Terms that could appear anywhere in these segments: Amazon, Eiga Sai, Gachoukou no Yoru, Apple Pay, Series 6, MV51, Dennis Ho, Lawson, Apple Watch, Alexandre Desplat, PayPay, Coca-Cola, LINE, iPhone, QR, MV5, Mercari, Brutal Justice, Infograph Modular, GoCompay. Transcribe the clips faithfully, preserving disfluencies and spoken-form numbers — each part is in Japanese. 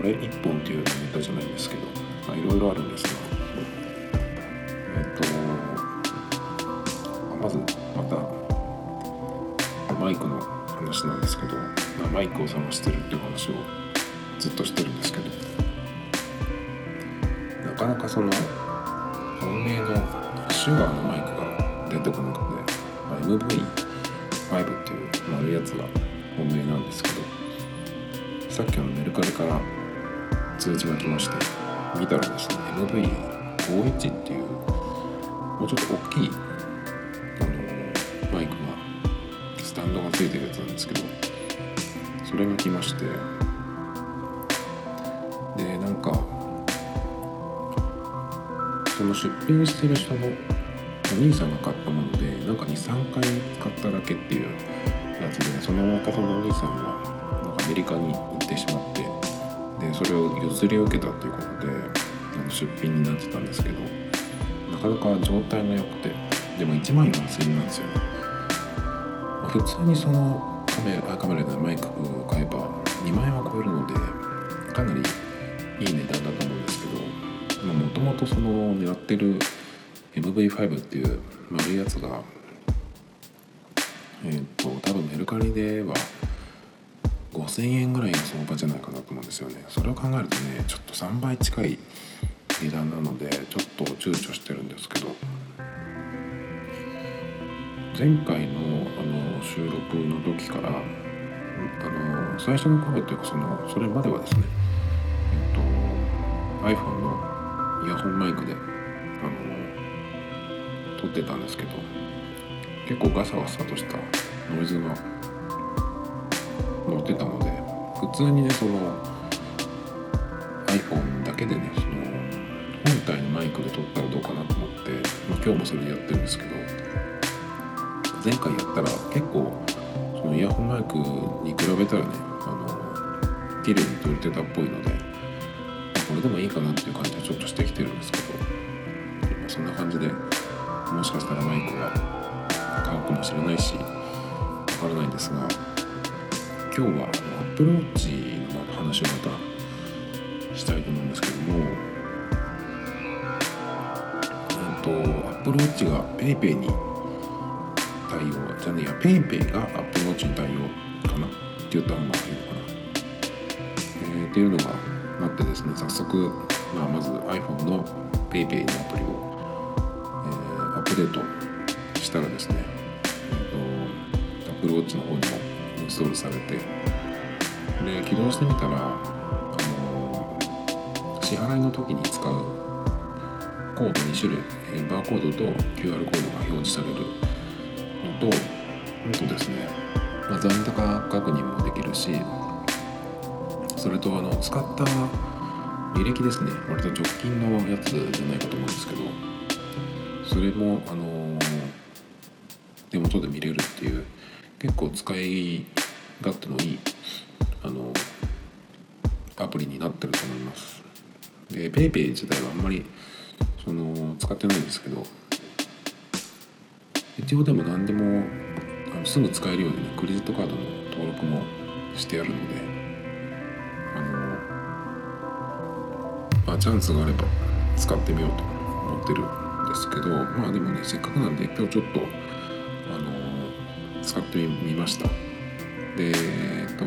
これいっぽんっていうネタじゃないんですけど、まあ、いろいろあるんですが、えっとまずまたマイクの話なんですけど、まあ、マイクを探してるっていう話をずっとしてるんですけど、なかなかその本命のシュガーのマイクが出てこなくて、まあ、エムブイファイブ っていう丸いやつが本命なんですけど、さっきのメルカリから通知が来まして見たらですね、 エムブイごじゅういち っていうもうちょっと大きいあのマイクがスタンドがついてるやつなんですけど、それが来まして、でなんかその出品してる人のお兄さんが買ったもので、なんか にさんかい買っただけっていうやつで、その方のお兄さんはアメリカに行ってしまって、でそれを譲り受けたということで出品になってたんですけど、なかなか状態が良くて、でもいちまんよんせんえんなんですよね。まあ、普通にそのカメラ、カメラでマイクを買えばにまんえんは超えるので、かなりいい値段だと思うんですけど、もともとその狙ってる エムブイファイブ っていう丸いやつが、えー、っと多分メルカリではごせんえんぐらいの相場じゃないかなと思うんですよね。それを考えるとね、ちょっとさんばい近い値段なので、ちょっと躊躇してるんですけど、前回のあの収録の時から、あの最初の頃というか、そのそれまではですね、えっと iPhone のイヤホンマイクであの撮ってたんですけど、結構ガサガサとしたノイズが乗ってたので、普通にね、その iPhone だけでね、その本体のマイクで撮ったらどうかなと思って、まあ、今日もそれでやってるんですけど、前回やったら結構そのイヤホンマイクに比べたらね、あの綺麗に撮れてたっぽいので、まあ、これでもいいかなっていう感じはちょっとしてきてるんですけど、まあ、そんな感じで、もしかしたらマイクは買うかもしれないし、わからないんですが、今日は Apple Watch の話をまたしたいと思うんですけども、Apple Watch が PayPay に対応、じゃねえや、PayPay が Apple Watch に対応かなって言った方がいいのかな、えー、っていうのがなってですね、早速、まあ、まず iPhone の PayPay のアプリを、えー、アップデートしたらですね、えー、と Apple Watch の方にもインストールされて、で起動してみたら、あのー、支払いの時に使うコードにしゅるい、バーコードと キューアール コードが表示されるのと、あとですね、まあ、残高確認もできるし、それとあの使った履歴ですね、割と直近のやつじゃないかと思うんですけど、それも、あのー、手元で見れるっていう、結構使い勝手のいいあのアプリになってると思います。で PayPay 自体はあんまりその使ってないんですけど、一応でも何でもあのすぐ使えるように、ね、クレジットカードの登録もしてあるので、あの、まあ、チャンスがあれば使ってみようと思ってるんですけど、まあでもね、せっかくなんで今日ちょっとあの使ってみました。で、えっと、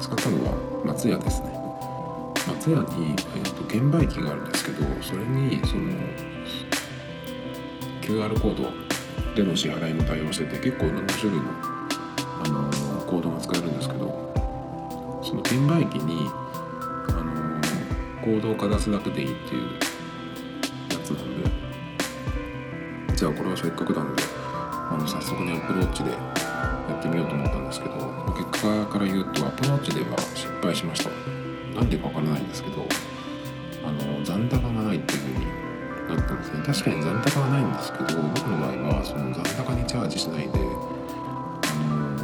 使ったのは松屋ですね。松屋に、えっと、券売機があるんですけど、それにその キューアール コードでの支払いも対応してて、結構ななしゅるいの、あのー、コードが使えるんですけど、その券売機に、あのー、コードをかざすだけでいいっていうやつなんで、じゃあこれはせっかくなのであの早速ね、Apple Watch でやってみようと思ったんですけど、結果から言うと Apple Watch では失敗しました。なんでかわからないんですけど、あの残高がないっていう風になったんですね。確かに残高がないんですけど、僕の場合はその残高にチャージしないで、あ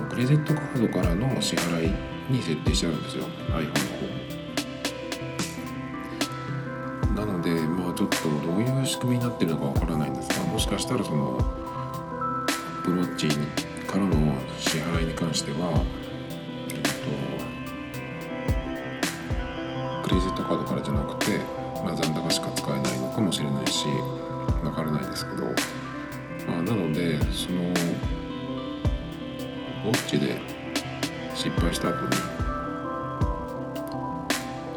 のクレジットカードからの支払いに設定してあるんですよ、 iPhone の方なので、まあちょっとどういう仕組みになってるのかわからないんですが、もしかしたらそのアップルウォッチからの支払いに関しては、えっクレジットカードからじゃなくて、まあ、残高しか使えないのかもしれないし、わからないですけど、まあ、なのでそのウォッチで失敗した後に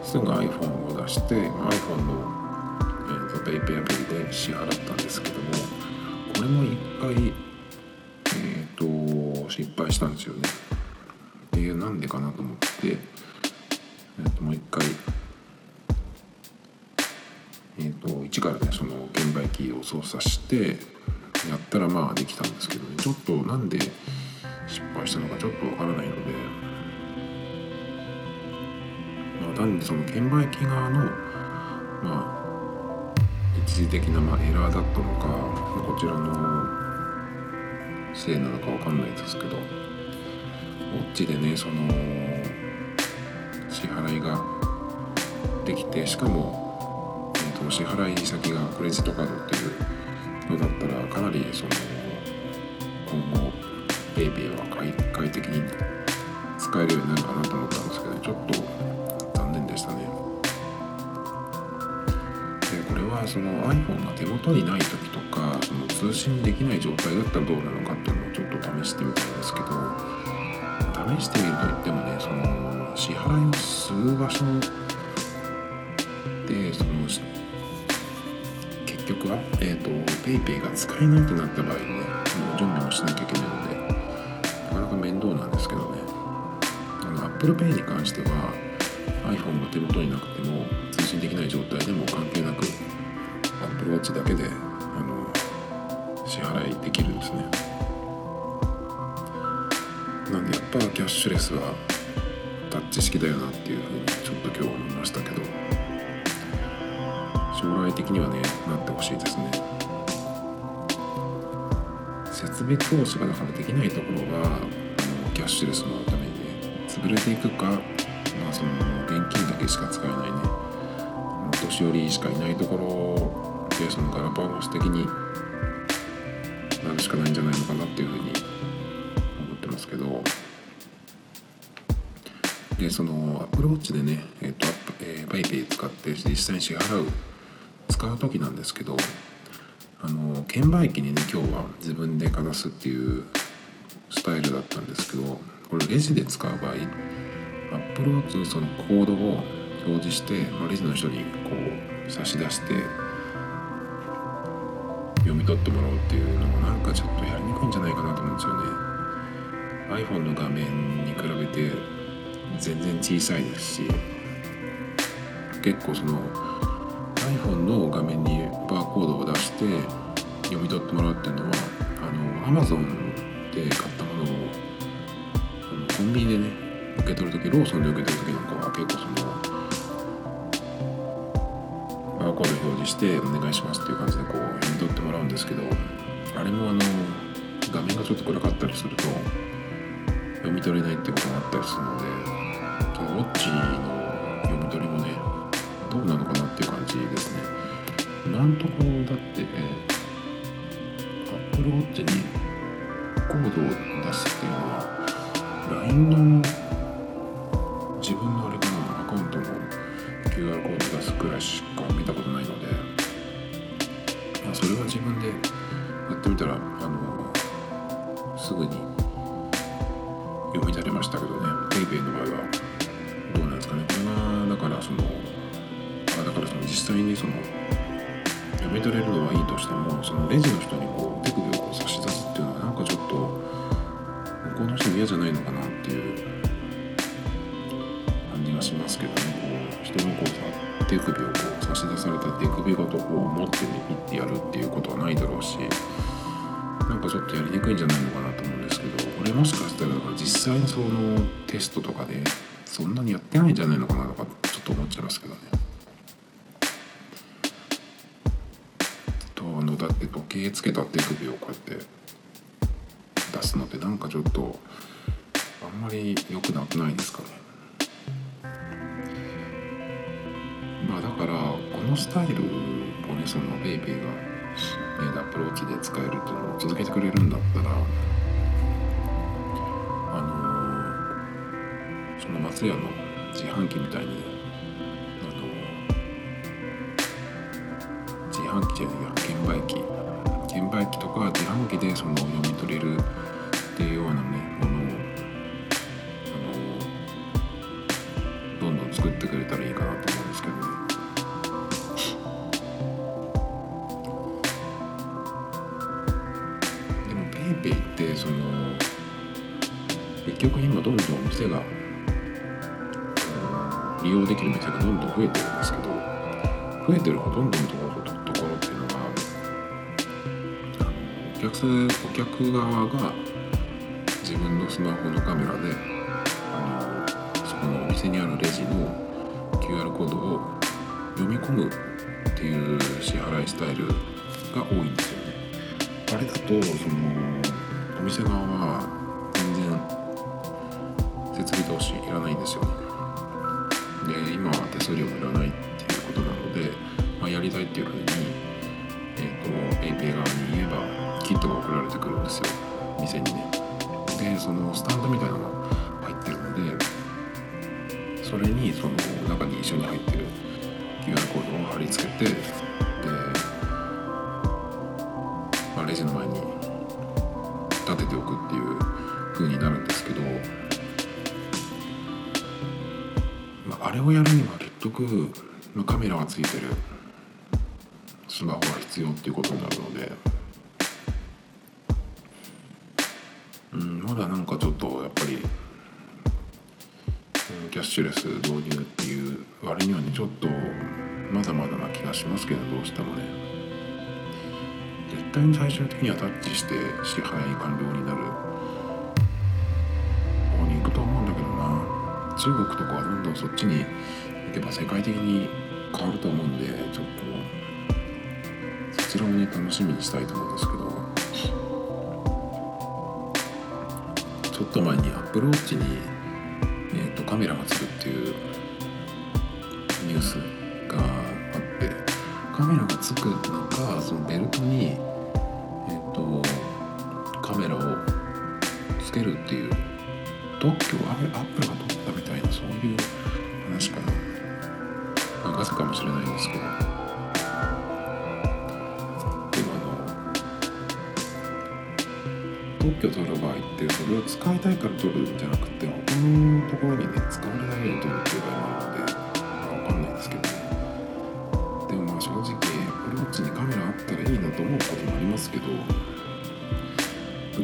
すぐ iPhone を出して iPhone の PayPay アプリで支払ったんですけども、これも一回、えー、と失敗したんですよね。で、なんでかなと思って、えー、ともう一回、えー、と一からねその券売機を操作してやったらまあできたんですけど、ね、ちょっとなんで失敗したのかちょっとわからないので、まあ、単にその券売機側の、まあ、一時的なまあエラーだったのか、まあ、こちらのせいなのかわかんないですけど、ウォッチでねその支払いができて、しかも、えーと、支払い先がクレジットカードっていうのだったらかなりその今後PayPay は快適に使えるようになるかなと思ったんですけど、ちょっと残念でしたね。で、これはその iPhone が手元にない時とか、その通信できない状態だったらどうなのかっていうのをちょっと試してみたんですけど、試してみるといってもね、その支払いをする場所でその結局は、えーと、PayPay が使えないとなった場合にね、準備もしなきゃいけないので、なかなか面倒なんですけどね。あの Apple Pay に関しては iPhone が手元になくても通信できない状態でも関係なく Apple Watch だけであの支払いできるんですね。なんでやっぱキャッシュレスはタッチ式だよなっていうふうにちょっと今日は思いましたけど、将来的にはねなってほしいですね。設備投資がだからできないところがキャッシュレスのために、ね、潰れていくか、まあ、その現金だけしか使えないね、お年寄りしかいないところでそのガラパゴス的になるしかないんじゃないのかなっていうふうに思ってますけど、でそのApple Watchでね、えーと、えー、PayPay 使って実際に支払う使う時なんですけど、あの券売機にね今日は自分でかざすっていうスタイルだったんですけど、これレジで使う場合 Apple Watch のそのコードを表示して、まあ、レジの人にこう差し出して読み取ってもらおうっていうのもなんかちょっとやりにくいんじゃないかなと思うんですよね。 iPhone の画面に比べて全然小さいですし、結構そのiPhone の画面にバーコードを出して読み取ってもらうっていうのは、あの Amazon で買ったものをコンビニでね受け取るとき、ローソンで受け取るときなんかは結構そのバーコード表示してお願いしますっていう感じでこう読み取ってもらうんですけど、あれもあの画面がちょっと暗かったりすると読み取れないっていうこともあったりするので、ウォッチの読み取りもねどうなのかなっていう感じですね。なんとこうだって、えー、Apple Watch にコードを出すっていうのは ライン の自分のあれかなアカウントの キューアール コード出すくらいしか見たことないので、まあ、それは自分でやってみたらあのすぐに読み取れましたけどね。 PayPay の場合はどうなんですかね。これがだからそのだからその実際にその読み取れるのはいいとしても、そのレジの人にこう手首を差し出すっていうのはなんかちょっと向こうの人も嫌じゃないのかなっていう感じがしますけどね。人のこう手首をこう差し出された手首ごとこう持ってみってやるっていうことはないだろうし、なんかちょっとやりにくいんじゃないのかなと思うんですけど、これもしかしたら実際にそのテストとかでそんなにやってないんじゃないのかなとかちょっと思っちゃいますけどね。だって時計つけた手首をこうやって出すのってなんかちょっとあんまり良くなくないですかね。まあだからこのスタイルをねそのベイベーが、ね、アプローチで使えるっていうのを続けてくれるんだったら、あのー、その松屋の自販機みたいに、ね、販機じゃないや券売機券売機とか自販機でその読み取れるっていうようなねものをあのどんどん作ってくれたらいいかなと思うんですけどね。でも PayPay ってその結局今どんどん店が利用できる店がどんどん増えてるんですけど、増えてるほとんどのところところっていうのがお客さん、お客側が自分のスマホのカメラであのそこのお店にあるレジの キューアール コードを読み込むっていう支払いスタイルが多いんですよね。あれだとそのお店側は全然設備投資いらないんですよね。で今は手数料もいらないっていうことなので、まあ、やりたいっていうふうに、えー、と PayPay 側に言えばキットが送られてくるんですよ、店にね。でそのスタンドみたいなのが入ってるので、それにその中に一緒に入ってる キューアール コードを貼り付けて、で、まあ、レジの前に立てておくっていう風になるんですけど、あれをやるには結局カメラがついてるスマホが必要っていうことになるので、うん、まだなんかちょっとやっぱりキャッシュレス導入っていう割にはねちょっとまだまだな気がしますけど、どうしてもね絶対に最終的にはタッチして支払い完了になる方に行くと思うんだけどな。中国とかはどんどんそっちに行けば世界的に変わると思うんで、ちょっとそちらもね楽しみにしたいと思うんですけど、ちょっと前にApple Watchに、えー、とカメラがつくっていうニュースがあって、カメラがつくのかそのベルトに、えー、とカメラをつけるっていう特許をアップルが取ったみたいな、そういう話かな、流すかもしれないんですけど、でもあの特許取る場合ってそれを使いたいから取るんじゃなくて、他のところにね使われないように取るっていう場合なので、まあ、分かんないですけど、ね、でもまあ正直Apple Watchにカメラあったらいいなと思うこともありますけど、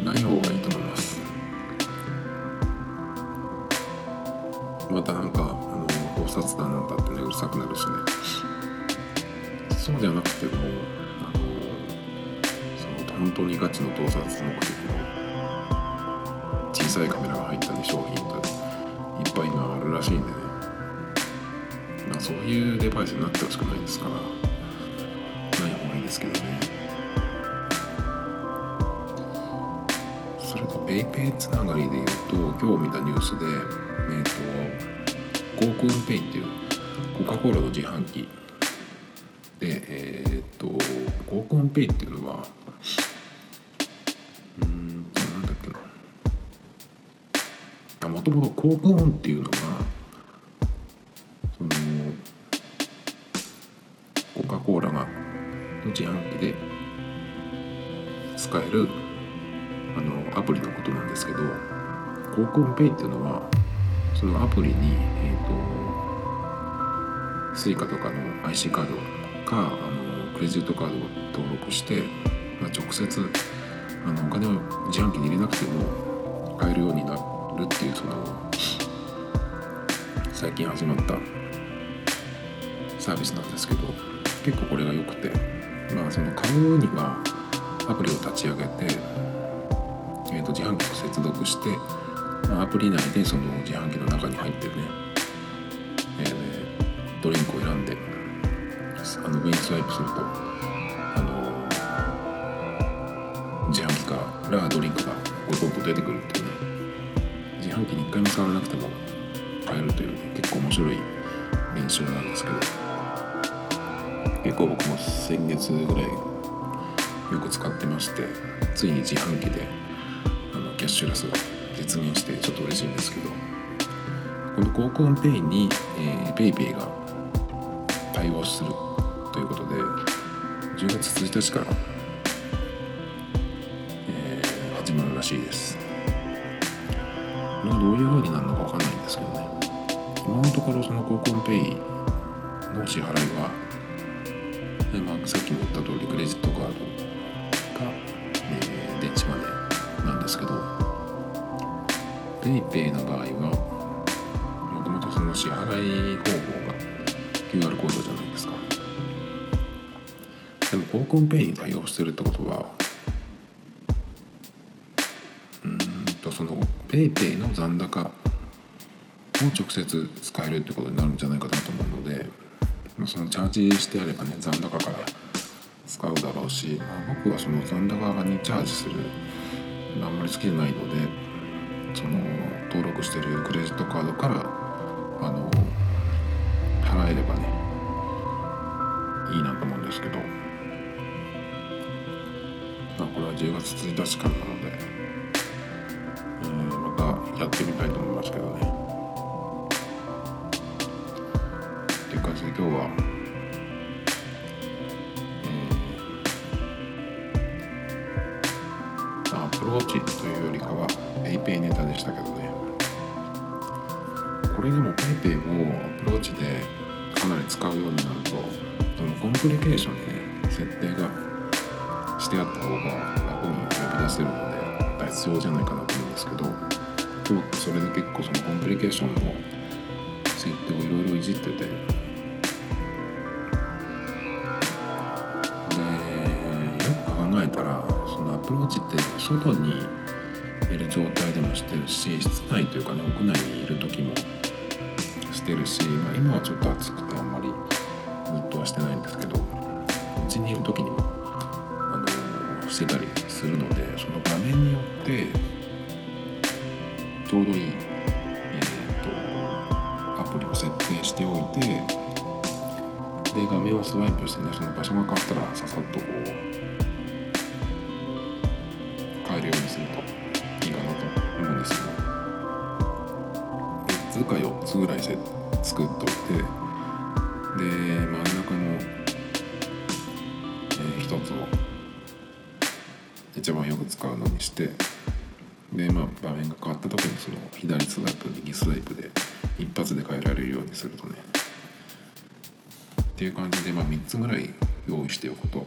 ない方がいいと思います。またなんかあの考察団なんだってねうるさくなるしね。そうじゃなくてもあのその本当にガチの盗撮の時の小さいカメラが入った、ね、商品がいっぱい今あるらしいんでね、まあ、そういうデバイスになってほしくないですから、ない方がいいですけどね。それと PayPay つながりで言うと、今日見たニュースでえー、とコークールペイっていうコカ・コーラの自販機で、えー、とコークールペイっていうのはうーんなんだっけな、もともとコークーンっていうのがそのコカ・コーラがの自販機で使えるあのアプリのことなんですけど、コークールペイっていうのはそのアプリに、えーと、スイカとかの アイシー カードかあのクレジットカードを登録して、まあ、直接あのお金を自販機に入れなくても買えるようになるっていう、その最近始まったサービスなんですけど、結構これが良くて、まあ、その買うにはアプリを立ち上げて、えーと、自販機と接続してアプリ内でその自販機の中に入ってるね、えー、ドリンクを選んであの上にスワイプするとあの自販機からドリンクがゴトゴト出てくるっていうね、自販機にいっかいも触らなくても買えるという、ね、結構面白い現象なんですけど、結構僕も先月ぐらいよく使ってまして、ついに自販機であのキャッシュレスが実現してちょっと嬉しいんですけど、このコークンペイに、えー、PayPay が対応するということで、じゅうがつついたちから、えー、始まるらしいです。これはどういう風になるのか分かんないんですけどね。今のところその GoCompay の支払いは、えーまあ、さっきも言った通りクレジットカードが、えー、電子マネーなんですけど、 PayPay の場合はもともとその支払い方法が キューアール コードじゃないですか。でも GoCompay に対応してるってことは、うーんとその PayPay の残高を直接使えるってことになるんじゃないかなと思うので、そのチャージしてあればね、残高から使うだろうし、まあ、僕はその残高側にチャージするのあんまり好きじゃないので、その登録してるクレジットカードからあの払えればねいいなと思うんですけど、まあ、これはじゅうがつついたちからなので、えー、またやってみたいと思いますけどね。という感じで今日は、えー、まあ、アプローチというよりかは PayPay ネタでしたけどね。これでも PayPay をアプローチでかなり使うようになると、そのコンプリケーションに、ね、設定がしてあった方が楽に呼び出せるので必要じゃないかなと思うんですけど、今日それで結構そのコンプリケーションの設定をいろいろいじってて、でよく考えたらそのアプローチって外にいる状態でもしてるし、室内というかね、屋内にいる時もしてるし、まあ、今はちょっと暑くてあんまりずっとはしてないんですけど、うちにいる時にもあのしてたりするので、その場面によってちょうどいい、えー、とアプリを設定しておいて、で画面をスワイプしてね、その場所が変わったらささっとこう変えるようにするといいかなと思うんですけど、かよっつぐらい作っといて、で真ん中の、えー、ひとつを一番よく使うのにして、で、まあ、場面が変わった時にその左スワイプ右スワイプで一発で変えられるようにするとねっていう感じで、まあ、みっつぐらい用意しておくと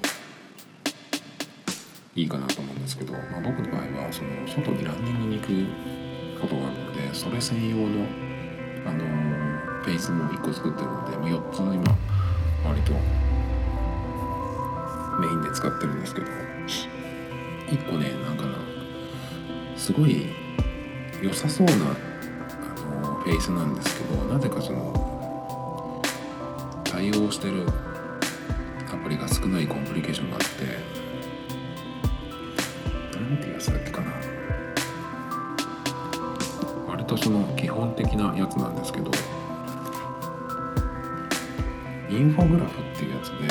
いいかなと思うんですけど、まあ、僕の場合はその外にランニングに行くことがあるので、それ専用のあのー、ペースもいっこ作ってるので、まあ、よっつ今割とメインで使ってるんですけど、いっこね、なんかなすごい良さそうな、あのー、ペースなんですけど、なぜかその対応してるアプリが少ないコンプリケーションがあって、なんていうやつだっけかな、その基本的なやつなんですけど、インフォグラフっていうやつで、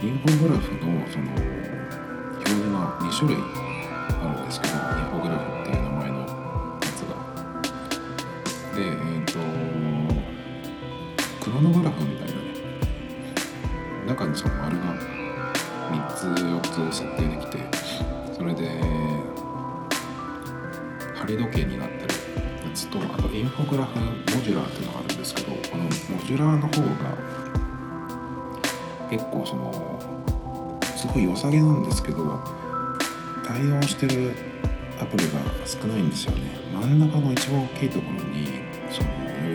インフォグラフのその表示がに種類あるんですけど、インフォグラフっていう名前のやつがで、えーとクロノグラフみたいなね、中にその丸がみっつよっつ設定できて、それで針時計になってるやつと、あとインフォグラフモジュラーっていうのがあるんですけど、このモジュラーの方が結構そのすごい良さげなんですけど、対応してるアプリが少ないんですよね。真ん中の一番大きいところにいろいろね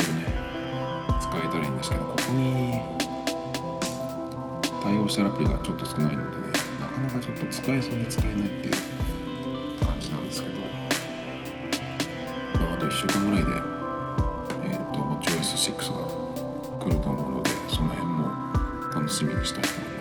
使えたらいいんですけど、ここに対応してるアプリがちょっと少ないので、ね、なかなかちょっと使えそうで使えないっていう感じなんですけど、いっしゅうかんぐらいで、えーと、ウォッチオーエスシックス が来ると思うので、その辺も楽しみにしたいと思います。